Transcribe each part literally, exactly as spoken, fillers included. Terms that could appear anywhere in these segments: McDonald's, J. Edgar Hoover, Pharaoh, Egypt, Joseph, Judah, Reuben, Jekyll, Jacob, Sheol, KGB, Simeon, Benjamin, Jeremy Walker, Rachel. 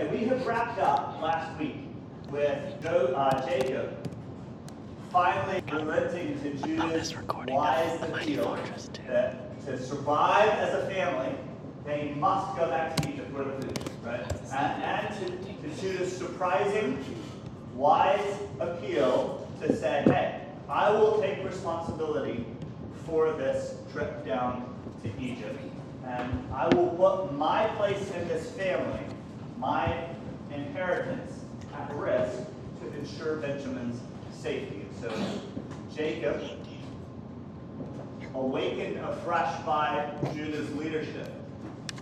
Okay, we have wrapped up last week with uh, Jacob finally relenting to Judah's wise appeal that to survive as a family, they must go back to Egypt for the food, right? And, and to, to Judah's surprising, wise appeal to say, hey, I will take responsibility for this trip down to Egypt, and I will put my place in this family, my inheritance, at risk to ensure Benjamin's safety. So Jacob, awakened afresh by Judah's leadership,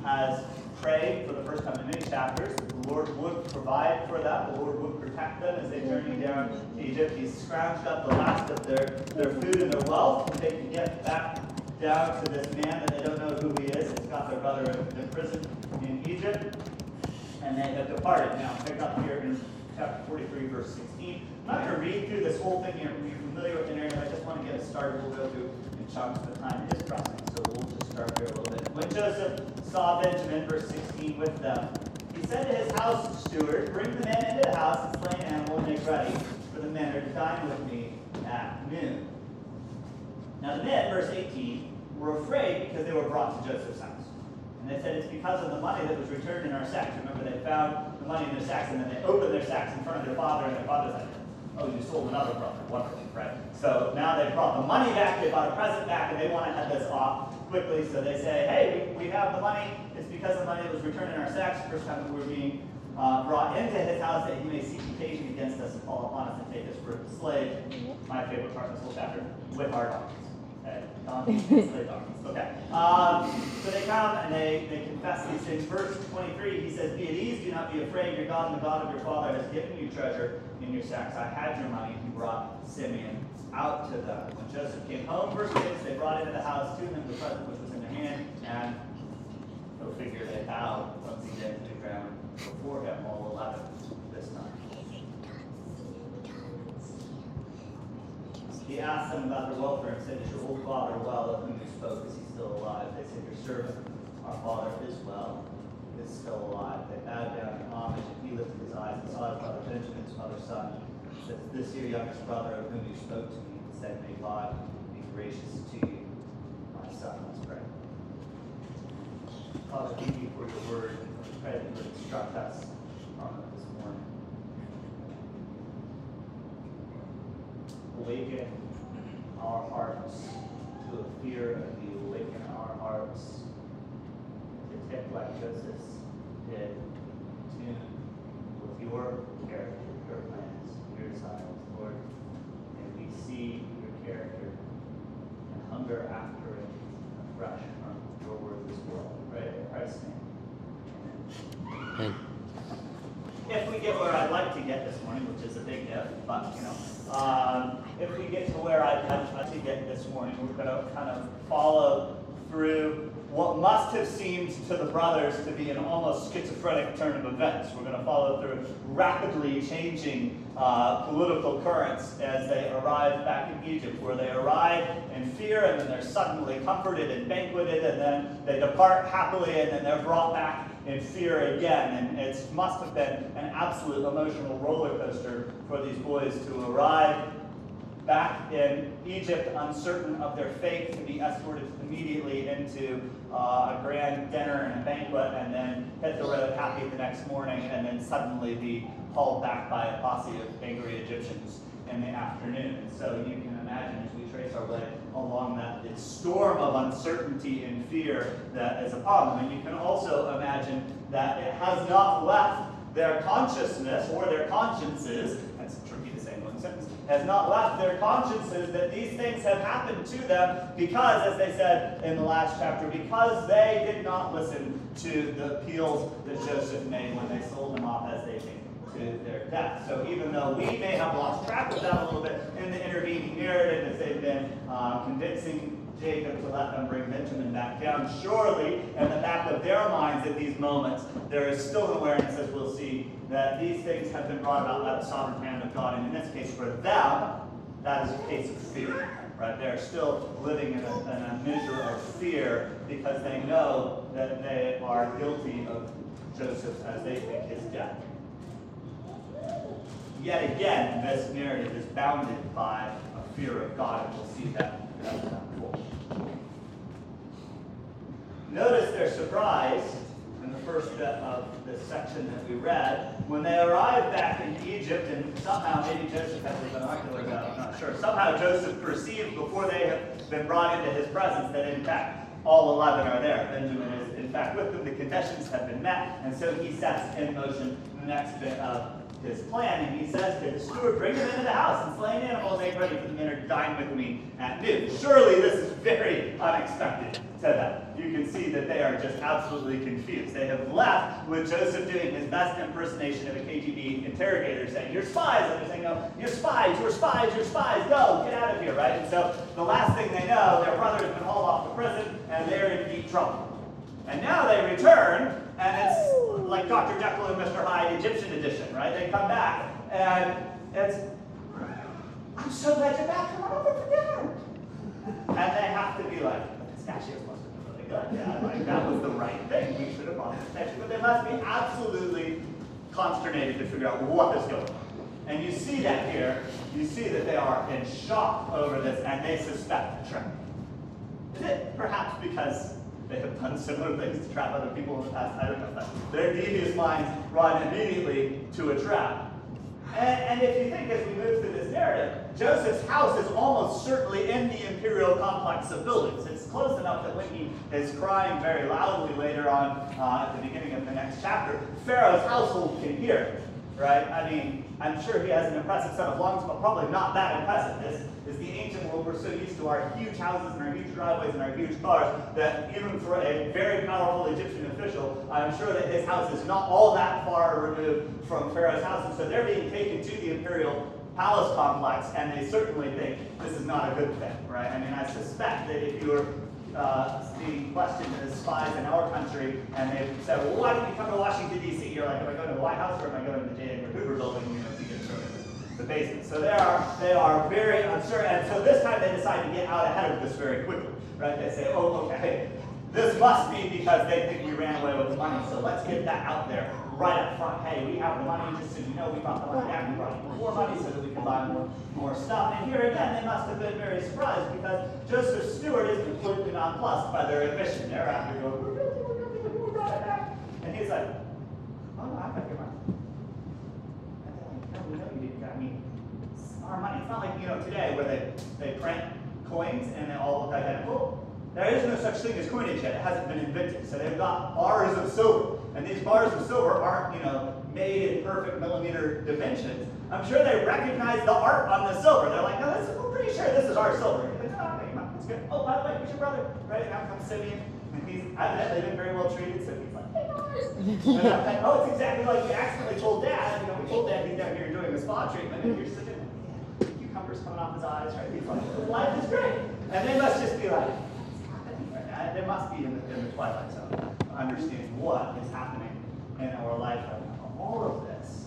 has prayed for the first time in many chapters that the Lord would provide for them, the Lord would protect them as they journey down to Egypt. He's scrounged up the last of their, their food and their wealth, and they can get back down to this man that they don't know who he is. He's got their brother in prison in Egypt, and they have departed. Now, pick up here in chapter forty-three, verse sixteen. I'm not going to read through this whole thing here. You're familiar with the narrative. I just want to get it started. We'll go through in chunks, but time is pressing, so we'll just start here a little bit. When Joseph saw Benjamin, verse sixteen, with them, he said to his house steward, "Bring the man into the house and slay an animal and make ready, for the men are to dine with me at noon." Now the men, verse eighteen, were afraid because they were brought to Joseph's house. And they said, "It's because of the money that was returned in our sacks." Remember, they found the money in their sacks, and then they opened their sacks in front of their father, and their father said, "Oh, you sold another brother." Wonderful, right? So now they brought the money back, they bought a present back, and they want to head this off quickly. So they say, "Hey, we, we have the money. It's because the money that was returned in our sacks." First time we were being uh, brought into his house, that he may seek occasion against us and fall upon us and take us for slaves. My favorite part of this whole chapter, with our donkeys. Okay, donkeys, slave donkeys. Okay. Um, so they come and they, they confess these things. Verse twenty-three, he says, "Be at ease, do not be afraid. Your God and the God of your father has given you treasure in your sacks. I had your money." He brought Simeon out to them. When Joseph came home, verse six, they brought into the house to him the present which was in their hand, and go figure, they bowed once he dead to the ground before him, all eleven this time. He asked them about their welfare and said, "Is your old father well, of whom you spoke? Is he still alive?" They said, "Your servant, our father, is well, is still alive." They bowed down in homage, and he lifted his eyes and saw his brother Benjamin, his mother's son. He said, "This is your youngest brother, of whom you spoke to me, and said, 'May God be gracious to you, my son.'" Let's pray. Father, thank you for your word. We pray that you would instruct us on it this morning. Awaken our hearts to a fear of you. Awaken our hearts to take, like Joseph did, tune with your character, your plans, your desires, Lord. May we see your character and hunger after it afresh from your word this world. We pray in Christ's name. Amen. If we get where I'd like to get this morning, which is a big if, but you know. Um, if we get to where I'd like to get this morning, we're going to kind of follow through what must have seemed to the brothers to be an almost schizophrenic turn of events. We're going to follow through rapidly changing uh, political currents as they arrive back in Egypt, where they arrive in fear, and then they're suddenly comforted and banqueted, and then they depart happily, and then they're brought back in fear again. And it must have been an absolute emotional roller coaster for these boys to arrive back in Egypt, uncertain of their fate, to be escorted immediately into uh, a grand dinner and a banquet, and then hit the road happy the next morning, and then suddenly be hauled back by a posse of angry Egyptians in the afternoon. And so you can imagine, as we trace our way along that storm of uncertainty and fear that is upon them. And you can also imagine that it has not left their consciousness or their consciences, that's tricky to say in one sentence, has not left their consciences that these things have happened to them because, as they said in the last chapter, because they did not listen to the appeals that Joseph made when they sold him off as they came to their death. So even though we may have lost track of that a little bit in the intervening narrative as they've been uh, convincing Jacob to let them bring Benjamin back down, surely in the back of their minds at these moments, there is still an awareness, as we'll see, that these things have been brought about by the sovereign hand of God. And in this case, for them, that is a case of fear, right? They're still living in a, in a measure of fear because they know that they are guilty of Joseph as they think his death. Yet again, this narrative is bounded by a fear of God, and we'll see that as we unfold. Notice their surprise in the first bit of this section that we read. When they arrived back in Egypt, and somehow maybe Joseph had the binoculars out, I'm not sure. Somehow Joseph perceived before they have been brought into his presence that in fact all eleven are there. Benjamin is in fact with them. The conditions have been met, and so he sets in motion the next bit of his plan, and he says to the steward, "Bring them into the house and slain animals, make ready for the dinner, dine with me at noon." Surely this is very unexpected to them. You can see that they are just absolutely confused. They have left with Joseph doing his best impersonation of a K G B interrogator, saying, "You're spies," and they're saying, "No, you're spies, you're spies, you're spies, go, get out of here," right? And so the last thing they know, their brother has been hauled off to prison, and they're in deep trouble. And now they return, and it's like Doctor Jekyll and Mister Hyde, Egyptian edition, right? They come back, and it's, "I'm so glad you're back, come on over for dinner." And they have to be like, "The pistachios must have been really good, yeah, like that was the right thing, we should have bought pistachios," but they must be absolutely consternated to figure out what is going on. And you see that here, you see that they are in shock over this, and they suspect the trick. Is it perhaps because they have done similar things to trap other people in the past? I don't know. But their devious minds run immediately to a trap. And, and if you think as we move through this narrative, Joseph's house is almost certainly in the imperial complex of buildings. It's close enough that when he is crying very loudly later on uh, at the beginning of the next chapter, Pharaoh's household can hear, right? I mean, I'm sure he has an impressive set of lungs, but probably not that impressive. This is the ancient world. We're so used to our huge houses and our huge driveways and our huge cars that even for a very powerful Egyptian official, I'm sure that his house is not all that far removed from Pharaoh's house. And so they're being taken to the imperial palace complex, and they certainly think this is not a good thing, right? I mean, I suspect that if you were Uh, being questioned as spies in our country, and they said, "Well, why didn't you come to Washington, D C?" You're like, "Am I going to the White House, or am I going to the J. Edgar Hoover building?" You know, to get sort of the basement. So they are they are very uncertain, and so this time they decide to get out ahead of this very quickly, right? They say, "Oh, okay, this must be because they think we ran away with the money, so let's get that out there right up front. Hey, we have the money, just so you know, we brought the money back, we brought more money so that we can buy more, more stuff." And here again, they must have been very surprised because Joseph's steward is completely nonplussed by their admission. They're out here going, "We're guilty, we're guilty, we brought it back." And he's like, "Oh, no, I've got your money." And they're like, "No, we know you didn't. I mean, it's our money." It's not like, you know, today where they, they print coins and they all look identical. There is no such thing as coinage yet. It hasn't been invented. So they've got bars of silver. And these bars of silver aren't, you know, made in perfect millimeter dimensions. I'm sure they recognize the art on the silver. They're like, "No, this is, we're pretty sure this is our silver." You're like, "Oh, okay, it's good. Oh, by the way, who's your brother?" Right? And out comes Simeon. And he's, I bet they've been very well treated. So he's like, "Hey, guys." And I'm like, "Oh, it's exactly like you accidentally told Dad. You know, we told Dad he's down here doing a spa treatment, and you're sitting there, yeah, cucumbers coming off his eyes, right?" He's like, "Life is great." And they must just be like, they must be in the, in the twilight zone, understanding what is happening in our life right now. All of this,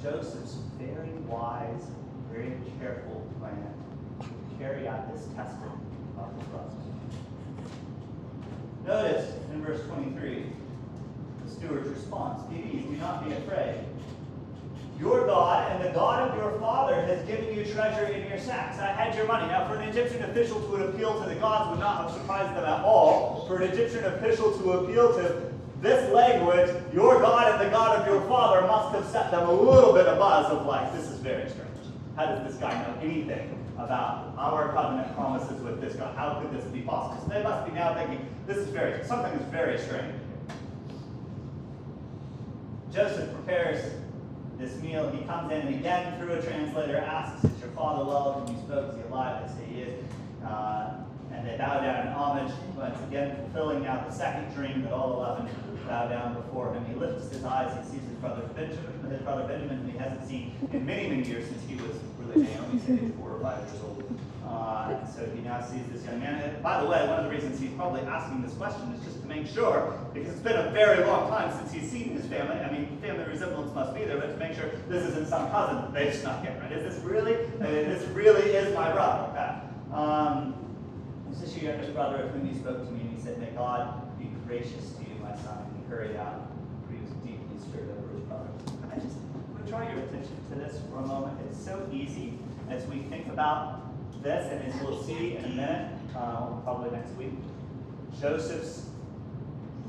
Joseph's very wise, very careful plan to carry out this testing of the trust. Notice in verse twenty-three, the steward's response, "Be at ease, do not be afraid. Your God and the God of your father has given you treasure in your sacks." I had your money. Now, for an Egyptian official to appeal to the gods would not have surprised them at all. For an Egyptian official to appeal to this language, "Your God and the God of your father," must have set them a little bit abuzz of like, "This is very strange. How does this guy know anything about our covenant promises with this God? How could this be possible?" So they must be now thinking, "This is very something is very strange." Joseph prepares this meal, he comes in and again through a translator asks, "Is your father well? When you spoke, is he alive?" They say he is. Uh, and they bow down in homage, once again fulfilling out the second dream that all eleven bow down before him. He lifts his eyes, he sees his brother Benjamin, his brother Benjamin, who he hasn't seen in many, many years since he was really Naomi's age, four or five years old. Uh, and so he now sees this young man. And by the way, one of the reasons he's probably asking this question is just to make sure, because it's been a very long time since he's seen his family. I mean, family resemblance must be there, but to make sure this isn't some cousin that they've snuck in, right? Is this really? I mean, this really is my brother. Okay. Um, this is your youngest brother of whom you spoke to me, and he said, "May God be gracious to you, my son." And he hurried out, through the root cause. I just would draw your attention to this for a moment. It's so easy as we think about this, and as we'll see in a minute, uh, probably next week, Joseph's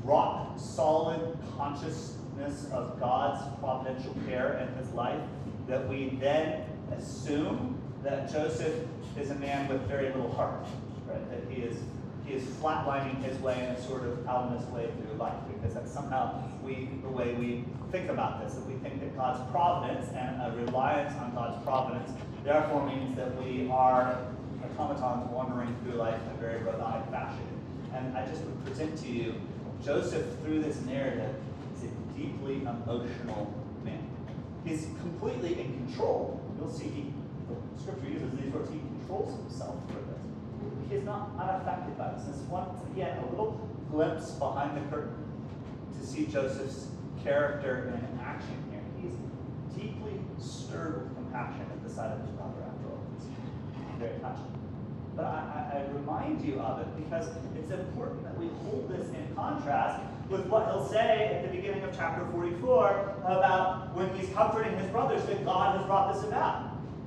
rock-solid consciousness of God's providential care in his life, that we then assume that Joseph is a man with very little heart, right? That he is he is flatlining his way in a sort of alchemist way through life, because that's somehow we the way we think about this, that we think that God's providence and a reliance on God's providence therefore means that we are automatons wandering through life in a very robotic fashion. And I just would present to you, Joseph, through this narrative, is a deeply emotional man. He's completely in control. You'll see he, the scripture uses these words, he controls himself for this. He's not unaffected by this. This is once again a little glimpse behind the curtain to see Joseph's character in action here. He's deeply stirred with compassion at the sight of his brother, after all. It's very touching. But I, I remind you of it because it's important that we hold this in contrast with what he'll say at the beginning of chapter forty-four about when he's comforting his brothers that God has brought this about.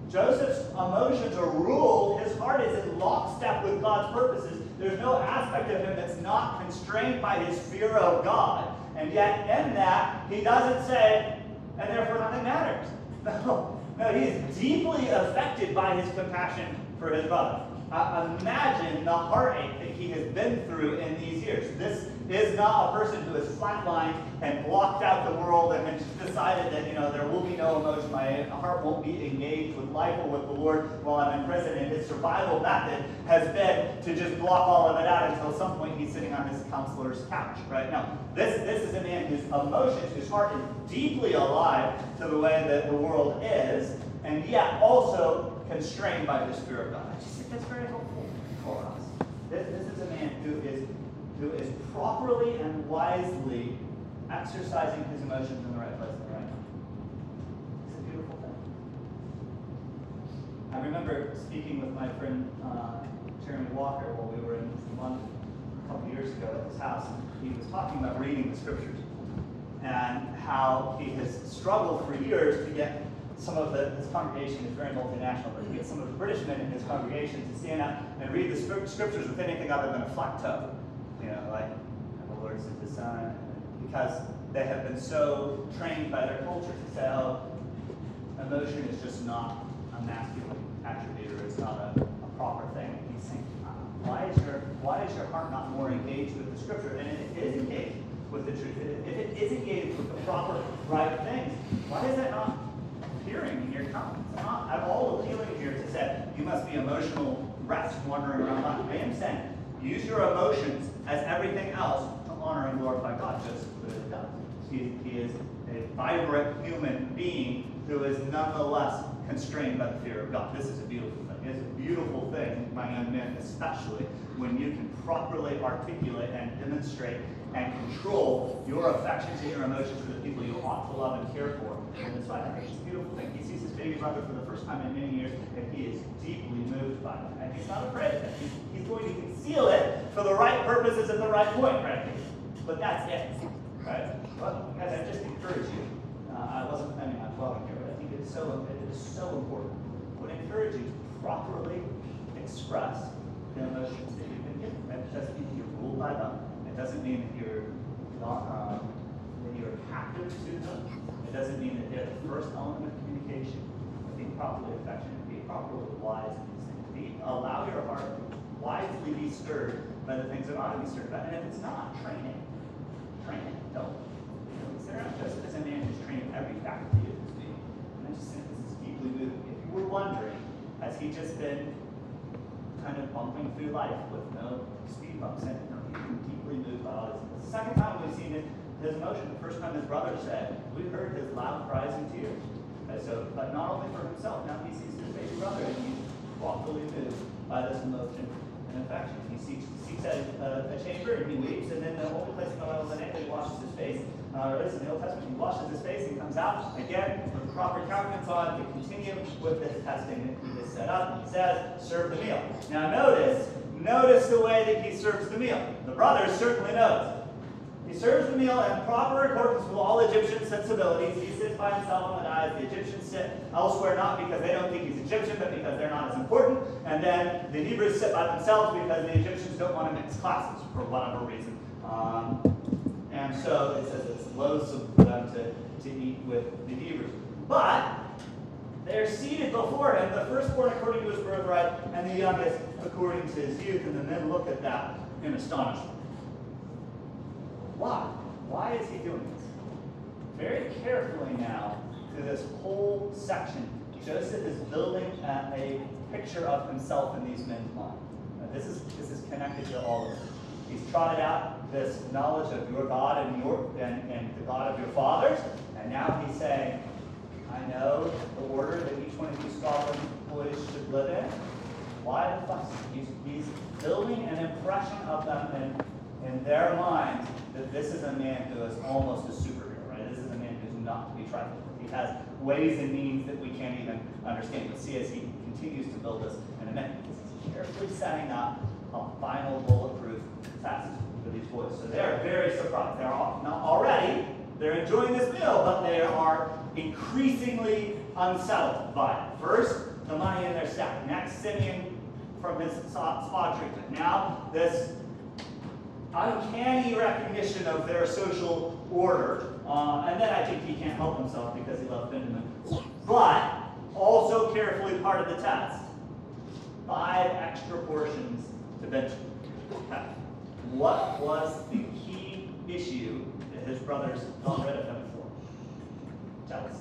Joseph's emotions are ruled. His heart is in lockstep with God's purposes. There's no aspect of him that's not constrained by his fear of God. And yet in that, he doesn't say, and therefore nothing matters. No, no, he is deeply affected by his compassion for his brother. Uh, imagine the heartache that he has been through in these years. This is not a person who is flatlined and blocked out the world and has decided that, you know, there will be no emotion. My heart won't be engaged with life or with the Lord while I'm in prison. And his survival method has been to just block all of it out until some point he's sitting on his counselor's couch, right? No, this, this is a man whose emotions, whose heart is deeply alive to the way that the world is, and yet also constrained by the Spirit of God. I just think that's very helpful for us. This, this is a man who is who is properly and wisely exercising his emotions in the right place at the right time. It's a beautiful thing. I remember speaking with my friend uh, Jeremy Walker while we were in London a couple years ago at his house. He was talking about reading the scriptures and how he has struggled for years to get some of the, his congregation is very multinational, but he gets some of the British men in his congregation to stand up and read the scriptures with anything other than a flat toe. You know, like, and the Lord sent his son, because they have been so trained by their culture to say, oh, emotion is just not a masculine attribute, or it's not a, a proper thing. And he's saying, why is your, why is your heart not more engaged with the scripture? And it is engaged with the truth. If it is engaged with the proper, right things, why is that not appearing in your comments? I'm not at all appealing here to say you must be emotional rats wandering around. I am saying use your emotions as everything else to honor and glorify God. Joseph clearly does. He, he is a vibrant human being who is nonetheless constrained by the fear of God. This is a beautiful thing. It's a beautiful thing, my young men, especially when you can properly articulate and demonstrate and control your affections and your emotions for the people you ought to love and care for. And that's why I think it's a beautiful thing. He sees his baby brother for the first time in many years, and he is deeply moved by it. And he's not afraid of it. He's, he's going to conceal it for the right purposes at the right point, right? But that's it, right? Well, guys, I just encourage you. Uh, I wasn't planning on dwelling here, but I think it is so, it is so important. I would encourage you to properly express the emotions that you've been given. That doesn't mean you're ruled by them. It doesn't mean that you're not, um, that you're captive to them. It doesn't mean that they're the first element of communication. But being properly affectionate, being properly wise, and these things. Be, allow your heart to wisely be stirred by the things that ought to be stirred by. And if it's not, train it. Train it. Don't. Consider it just as a man who's training every faculty of his being. And I just think this is deeply moving. If you were wondering, has he just been kind of bumping through life with no speed bumps in it? No, he's been deeply moved by all this. It's the second time we've seen it. His emotion. The first time his brother said, we heard his loud cries and tears. And so, but not only for himself, now he sees his baby brother and he's awfully moved by this emotion and affection. He seeks, seeks out a, a chamber and he weeps, and then the only place in the Bible is he washes his face. Uh, this is in the Old Testament, he washes his face and comes out again with the proper countenance on to continue with this testing that he has set up. And he says, serve the meal. Now notice, notice the way that he serves the meal. The brother certainly knows. He serves the meal in proper accordance with all Egyptian sensibilities. He sits by himself and dies. The Egyptians sit elsewhere, not because they don't think he's Egyptian, but because they're not as important. And then the Hebrews sit by themselves because the Egyptians don't want to mix classes for whatever reason. Um, and so it says it's loathsome for them to, to eat with the Hebrews. But they're seated before him, the firstborn according to his birthright, and the youngest according to his youth. And the men look at that in astonishment. Why? Why is he doing this? Very carefully now, through this whole section, Joseph is building a, a picture of himself in these men's mind. Now, this is this is connected to all of it. He's trotted out this knowledge of your God and your and, and the God of your fathers, and now he's saying, I know the order that each one of these scholars boys should live in. Why the fuss? He's, he's building an impression of them and in their minds, that this is a man who is almost a superhero, right? This is a man who is not to be trifled with. He has ways and means that we can't even understand. But see, as he continues to build this in a minute, he's carefully setting up a final bulletproof test for these boys. So they are very surprised. They're all, not already, they're enjoying this meal, but they are increasingly unsettled by it. First, the money in their sack. Next, Simeon from his spa treatment. Now, this uncanny recognition of their social order. Uh, and then I think he can't help himself because he loved Benjamin. But also carefully part of the test. Five extra portions to Benjamin. Okay. What was the key issue that his brothers got rid of him for? Tell us.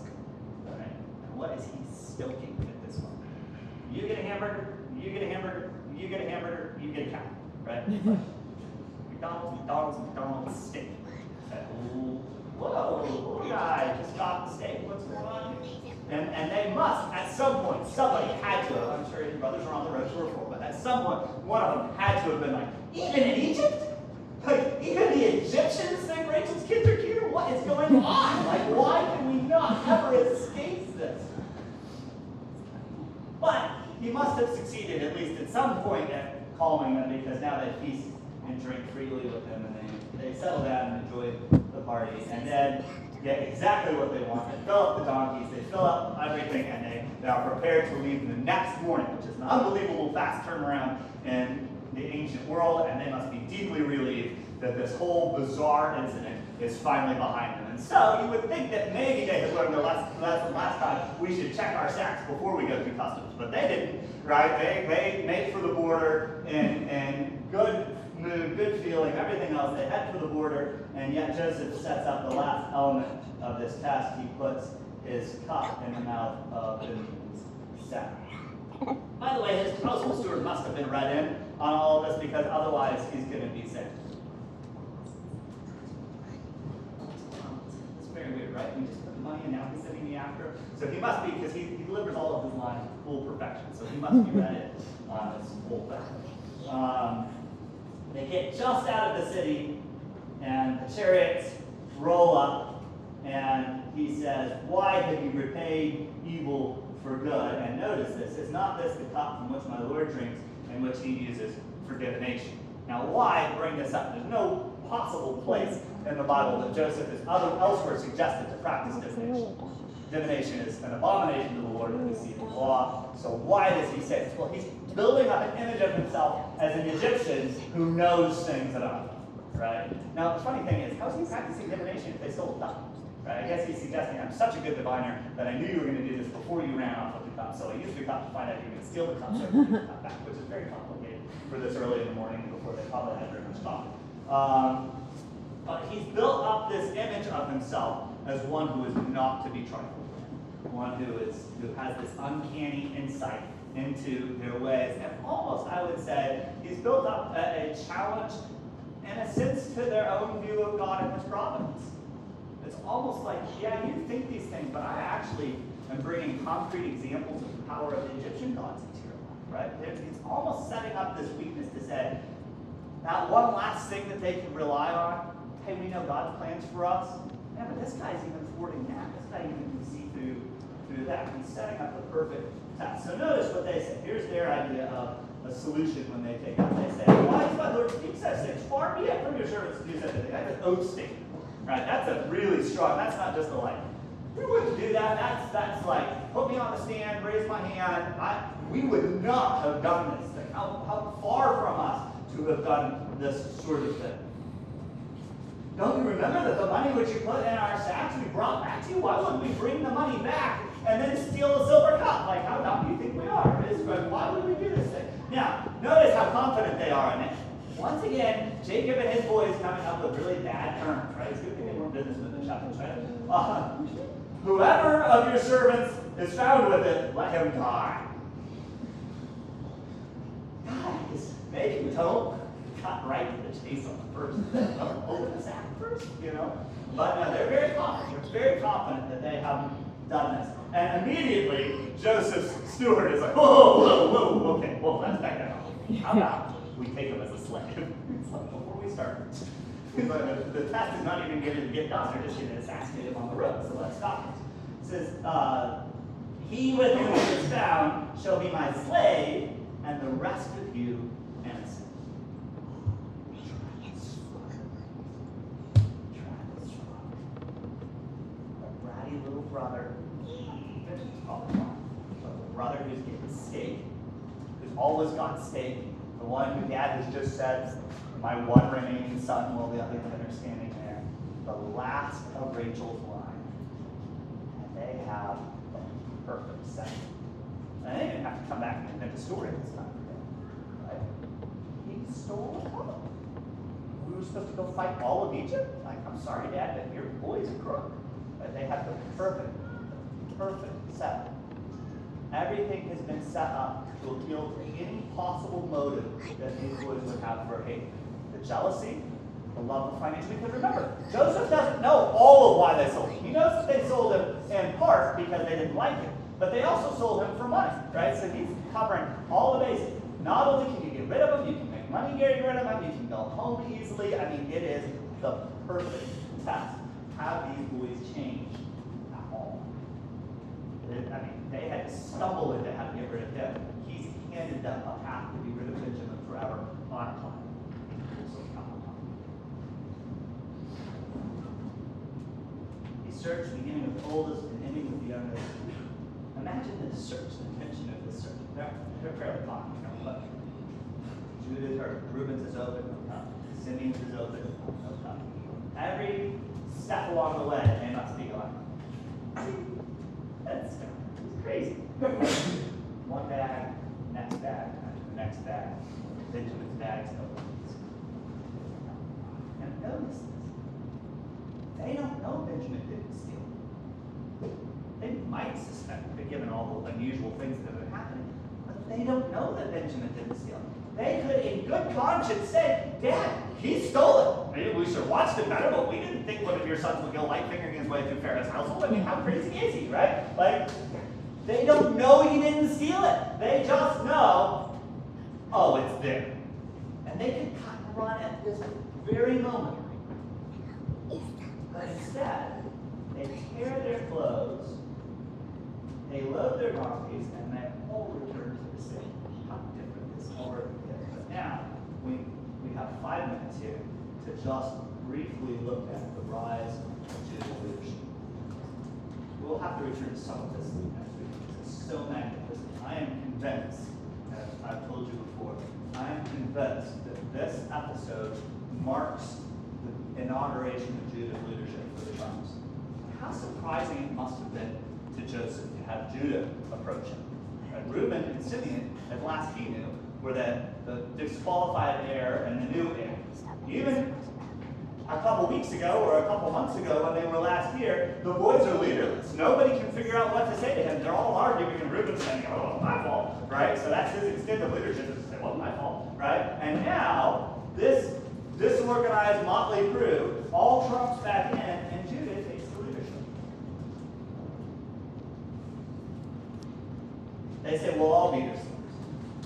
All right. And what is he stoking at this moment? You get a hamburger, you get a hamburger, you get a hamburger, you get a cow, right? McDonald's, McDonald's, McDonald's steak. Whoa, poor guy just got the steak. What's going on here? And, and they must, at some point, somebody had to have, I'm sure his brothers were on the road to reform, but at some point, one of them had to have been like, even in Egypt? Like, even the Egyptians think Rachel's kids are cute? What is going on? Like, why can we not ever escape this? But he must have succeeded, at least at some point, at calming them, because now they feast and drink freely with them, and they, they settle down and enjoy the party, and then get exactly what they want. They fill up the donkeys, they fill up everything, and they, they are prepared to leave the next morning, which is an unbelievable fast turnaround in the ancient world, and they must be deeply relieved that this whole bizarre incident is finally behind them. And so you would think that maybe they had learned their lesson last time, we should check our sacks before we go through customs, but they didn't, right? They, they made for the border in, in good mood, good feeling, everything else. They head for the border, and yet Joseph sets up the last element of this test. He puts his cup in the mouth of Benjamin's sack. By the way, his postal steward must have been read in on all of this, because otherwise he's going to be sick. It's very weird, right? He just put the money in, now he's sending me after. So he must be, because he, he delivers all of his lines to full perfection, so he must be read in on this whole thing. Um, They get just out of the city, and the chariots roll up, and he says, why have you repaid evil for good? And notice this, is not this the cup from which my Lord drinks, and which he uses for divination? Now, why bring this up? There's no possible place in the Bible that Joseph is other, elsewhere suggested to practice divination. Divination is an abomination to the Lord and the seed of the law. So why does he say this? Well, he's building up an image of himself as an Egyptian who knows things about him, right? Now, the funny thing is, how is he practicing divination if they stole a cup? Right? I guess he's suggesting, I'm such a good diviner that I knew you were going to do this before you ran off with the cup, so I used the cup to find out you were going to steal the cup, so I could get the cup back, which is very complicated for this early in the morning before they probably had very much coffee. Um, but he's built up this image of himself as one who is not to be trifled with, one who is who has this uncanny insight into their ways. And almost, I would say, he's built up a, a challenge, in a sense, to their own view of God and his providence. It's almost like, yeah, you think these things, but I actually am bringing concrete examples of the power of the Egyptian gods into your life, right? It's almost setting up this weakness to say, that one last thing that they can rely on, hey, we know God's plans for us. Yeah, but this guy's even thwarting that. This guy even can see through, through that. He's setting up the perfect test. So notice what they say. Here's their idea of a solution when they take out. They say, why is my Lord speak such things? Far be it from your servants to do such a thing. That's an oath statement. Right? That's a really strong, that's not just a like, we wouldn't do that. That's that's like, put me on the stand, raise my hand. I, we would not have done this thing. How, how far from us to have done this sort of thing. Don't you remember that the money which you put in our sacks, we brought back to you? Why wouldn't we bring the money back and then steal a silver cup? Like, how dumb do you think we are? Why would we do this thing? Now, notice how confident they are in it. Once again, Jacob and his boys coming up with really bad terms, right? It's good thing they weren't businessmen in the shop, right? Uh, whoever of your servants is found with it, let him die. Guys, maybe don't cut right to the chase on the first. Open the sack first, you know? But no, they're very confident. They're very confident that they haven't done this. And immediately, Joseph's steward is like, whoa, whoa, whoa, okay, well, let's back that up. How about we take him as a slave? It's like, before we start. But the task is not even given to get done. They're just going to assassinate him on the road, so let's stop it. It says, uh, he with whom is found shall be my slave, and the rest of you innocent. Little brother, the brother who's getting steak, who's always got steak, the one who dad has just said, my one remaining son, while the other men are standing there, the last of Rachel's line, and they have a perfect second. And they didn't have to come back and invent a story this time for them, right? He stole a cup. We were supposed to go fight all of Egypt? Like, I'm sorry, Dad, but your boy's a crook. But they have the perfect, perfect setup. Everything has been set up to appeal to any possible motive that these boys would have for hate. The jealousy, the love of financial. Because remember, Joseph doesn't know all of why they sold him. He knows that they sold him in part because they didn't like him. But they also sold him for money, right? So he's covering all the bases. Not only can you get rid of him, you can make money getting rid of him, you can build a home easily. I mean, it is the perfect test. How these boys changed at all. I mean, they had to stumble into how to get rid of him. He's handed them a path to be rid of Benjamin forever on a clock. He searched beginning with the oldest and ending with the youngest. Imagine the search, the tension of this search. They're, they're fairly long, you know, but Judah, or Reuben's is open, Simeon's is open, every step along the way, and they must be gone. That's crazy. One bag, next bag, next bag, Benjamin's bags, no ones. And notice this. They don't know Benjamin didn't steal. They might suspect, but given all the unusual things that have happened, but they don't know that Benjamin didn't steal. They could, in good conscience, say, Dad, he stole it. Maybe we should have watched it better, but we didn't think one of your sons would go light-fingering his way through Pharaoh's household. I mean, how crazy is he, right? Like, they don't know he didn't steal it. They just know, oh, it's there. And they could cut and run at this very moment. But instead, they tear their clothes, they load their donkeys, and they all return to the city. How different this already is. But now, we We have five minutes here to just briefly look at the rise of Judah leadership. We'll have to return to some of this next week because it's so magnificent. I am convinced, as I've told you before, I am convinced that this episode marks the inauguration of Judah's leadership for the tribes. How surprising it must have been to Joseph to have Judah approach him. And Reuben and Simeon, at last he knew, were the, the disqualified heir and the new heir. Even a couple weeks ago or a couple months ago when they were last here, the boys are leaderless. Nobody can figure out what to say to him. They're all arguing and Reuben's saying, oh, it's my fault, right? So that's his extent of leadership is to say, well, it's my fault, right? And now, this disorganized motley crew all trumps back in and Judah takes the leadership. They say, we'll all be this.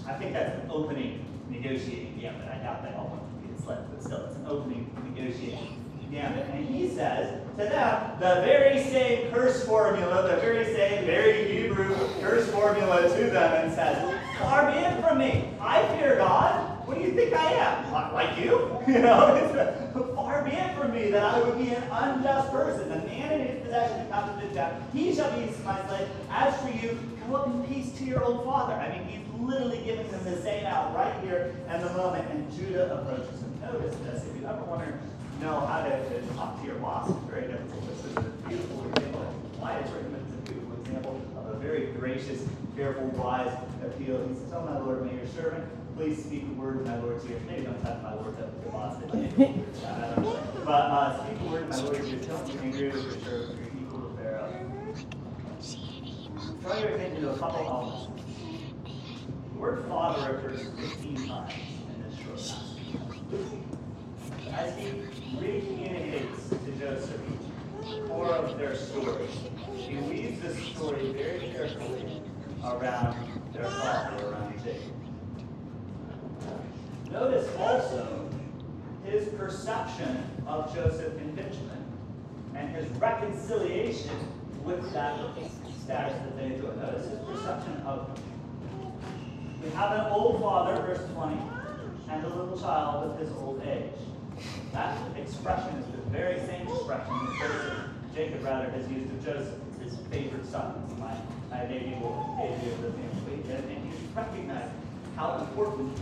I think that's an opening negotiating gambit. I doubt they all want to be the slave, but still, it's an opening negotiating gambit. And he says to them, the very same curse formula, the very same very Hebrew curse formula to them, and says, far be it from me. I fear God. What do you think I am? Like you? You know, it's a, far be it from me that I would be an unjust person. The man in his possession who comes to this death, he shall be my slave. As for you, go up in peace to your old father. I mean, he's literally giving them the same out right here at the moment. And Judah approaches him. Notice this. If you ever want to know how to, to talk to your boss, it's very difficult. This is a beautiful example of quiet agreement. It's a beautiful example of a very gracious, fearful, wise appeal. He says, "Oh, my Lord, may your servant please speak a word in my Lord's ears." Maybe don't touch my Lord, that's your boss. But uh, speak a word in my Lord's ears. Don't be angry with your servant, you're equal to Pharaoh. Draw your attention to a couple of them. The word father occurs fifteen times in this short passage. As he recommunicates to Joseph more of their story, he weaves this story very carefully around their father, around Jacob. Notice also his perception of Joseph and Benjamin and his reconciliation with that status that they enjoy. Notice his perception of them. We have an old father, verse twenty, and a little child with his old age. That expression is the very same expression that Joseph, Jacob rather, has used of Joseph, his favorite son, my, my baby will baby of the family. And he's recognized how important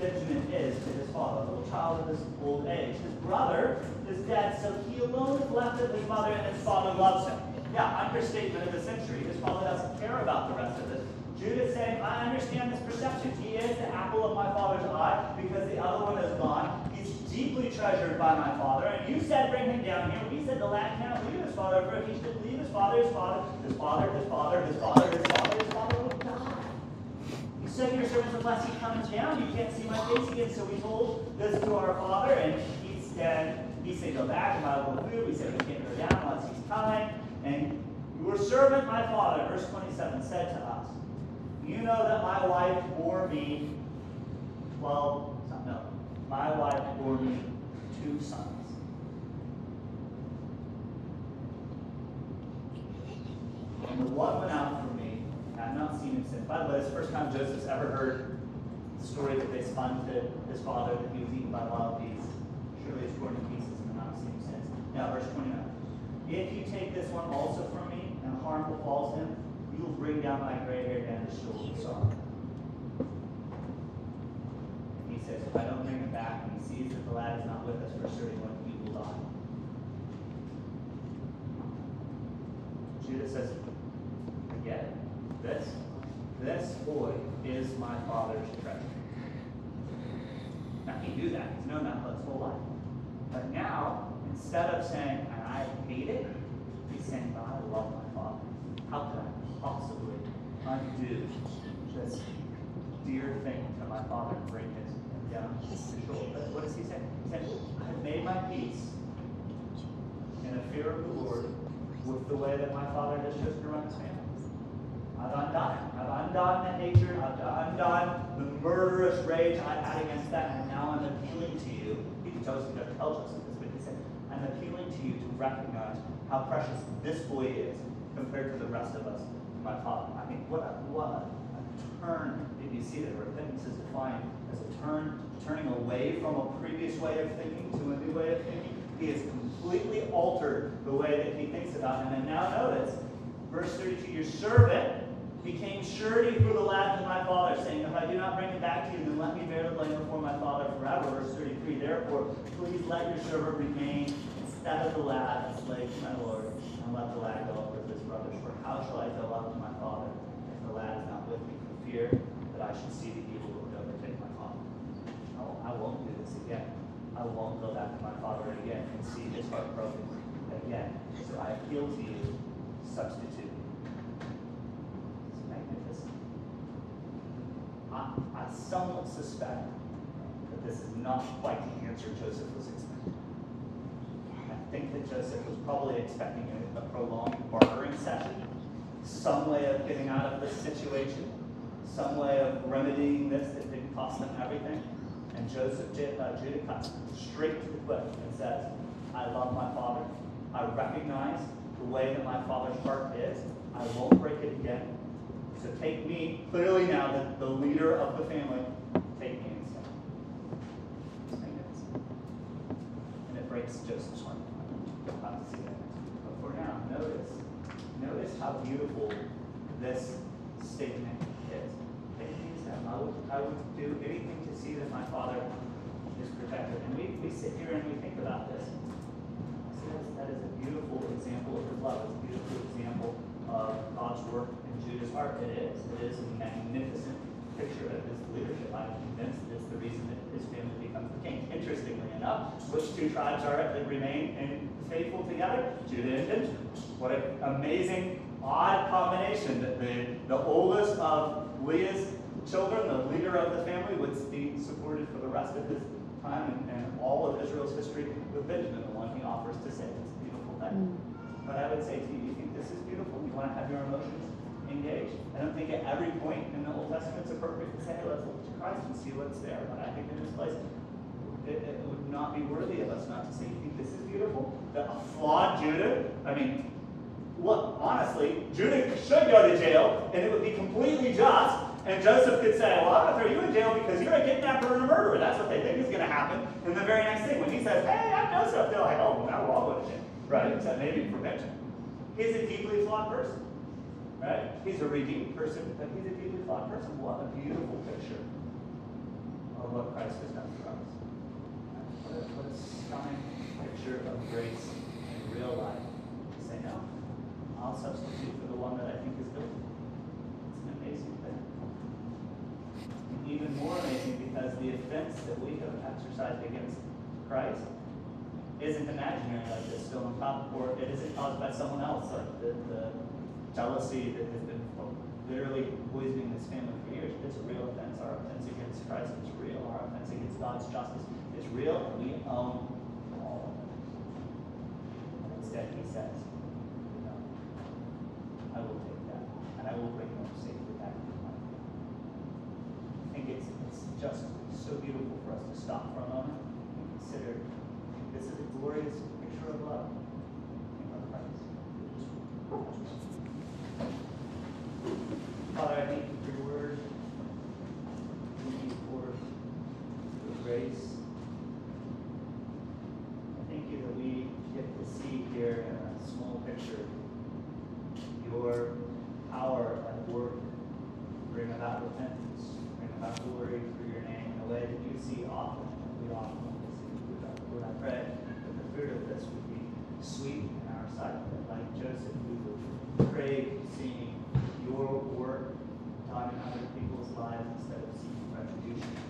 Benjamin is to his father, a little child of his old age. His brother is dead, so he alone is left with his mother, and his father loves him. Yeah, understatement of the century. His father doesn't care about the rest of this. Judah's saying, I understand this perception. He is the apple of my father's eye because the other one is gone. He's deeply treasured by my father. And you said, bring him down here. We said, the lad cannot leave his father, for if he should leave his father, his father, his father, his father, his father, his father, his father will die. You said to your servants, unless he comes down, you can't see my face again. So we told this to our father, and he said, he said, go back and buy a little food. We said, we can't go down unless he's coming. And your servant, my father, verse twenty-seven, said to us, you know that my wife bore me twelve sons. No, my wife bore me two sons. And the one went out from me, and I've not seen him since. By the way, this is the first time Joseph's ever heard the story that they spun to his father that he was eaten by wild beasts. Surely it's torn to pieces, and I've not seen him since. Now, verse twenty-nine. If you take this one also from me, and harm befalls him, you will bring down my gray hair down to Sheol and sorrow. And he says, if I don't bring him back, and he sees that the lad is not with us for certain, he will die. Judah says, forget it. This, this boy is my father's treasure. Now, he knew that. He's known that his whole life. But now, instead of saying, and I hate it, he's saying, God, I love my father. How could I possibly undo this dear thing to my father and bring his down to Sheol? But what does he say? He said, I have made my peace in the fear of the Lord with the way that my father has chosen to run his family. I've undone it. I've undone the hatred. I've undone the murderous rage I had against that, and now I'm appealing to you. He chose to tell Joseph this, but he said, I'm appealing to you to recognize how precious this boy is compared to the rest of us. My father. I mean, what a, what a, a turn. If you see that repentance is defined as a turn, turning away from a previous way of thinking to a new way of thinking. He has completely altered the way that he thinks about him. And now notice, verse thirty-two, your servant became surety for the lad of my father, saying, if I do not bring him back to you, then let me bear the blame before my father forever. Verse thirty-three, therefore, please let your servant remain instead of the lad, a slave to my Lord, and let the lad go up with his brothers. For how shall I go up to my father if the lad is not with me, for fear that I should see the evil that would overtake my father? Oh, I won't do this again. I won't go back to my father again and see his heart broken again. So I appeal to you, substitute. It's magnificent. I, I somewhat suspect that this is not quite the answer Joseph was expecting. I think that Joseph was probably expecting a, a prolonged bartering session, some way of getting out of this situation, some way of remedying this that didn't cost them everything. And Joseph, uh, Judah cuts straight to the cliff and says, I love my father. I recognize the way that my father's heart is. I won't break it again. to take me, clearly now that the leader of the family, take me instead. It's magnificent. And it breaks Joseph's heart. You'll have to see that next week. But for now, notice, notice how beautiful this statement is. Take me instead. I would, I would do anything to see that my father is protected. And we, we sit here and we think about this. That is a beautiful example of his love. It's a beautiful example of God's work in Judah's heart. It is. It is a magnificent picture of his leadership. I'm convinced it's the reason that his family becomes the king. Interestingly enough, which two tribes are it that remain and faithful together? Judah and Benjamin. What an amazing, odd combination that the, the oldest of Leah's children, the leader of the family, would be supported for the rest of his time and, and all of Israel's history with Benjamin, the one he offers to save. It's a beautiful thing. Mm. But I would say to you, you think this is beautiful? You want to have your emotions engaged. I don't think at every point in the Old Testament it's appropriate to say, hey, let's look to Christ and see what's there. But I think in this place, it, it would not be worthy of us not to say, you think this is beautiful? The flawed Judah, I mean, what, honestly, Judah should go to jail, and it would be completely just. And Joseph could say, well, I'm going to throw you in jail because you're a kidnapper and a murderer. That's what they think is going to happen. And the very next thing, when he says, hey, I'm Joseph, they're like, oh, well, now we're all going to jail. Right? Except maybe for Benjamin. He's a deeply flawed person. Right? He's a redeemed person, but he's a deeply flawed person. What a beautiful picture of what Christ has done for us. What a, what a stunning picture of grace in real life. Say, no, I'll substitute for the one that I think is good. It's an amazing thing. Even more amazing because the offense that we have exercised against Christ isn't imaginary like this, still on top, or it isn't caused by someone else, like the, the jealousy that has been literally poisoning this family for years. It's a real offense. Our offense against Christ is real. Our offense against God's justice is real, and we own all of it. Instead, he says, no, I will take that, and I will bring them safely back to my family. I think it's, it's just so beautiful for us to stop for a moment and consider this is a glorious picture of love. Father, I thank you for your word. Thank you for your grace. I thank you that we get to see here in a small picture your power at work bring about repentance. About glory through your name in a way that you see often, and we often want to see. Lord, I pray that the fruit of this would be sweet in our sight, that like Joseph, we would crave seeing your work done in other people's lives instead of seeking retribution.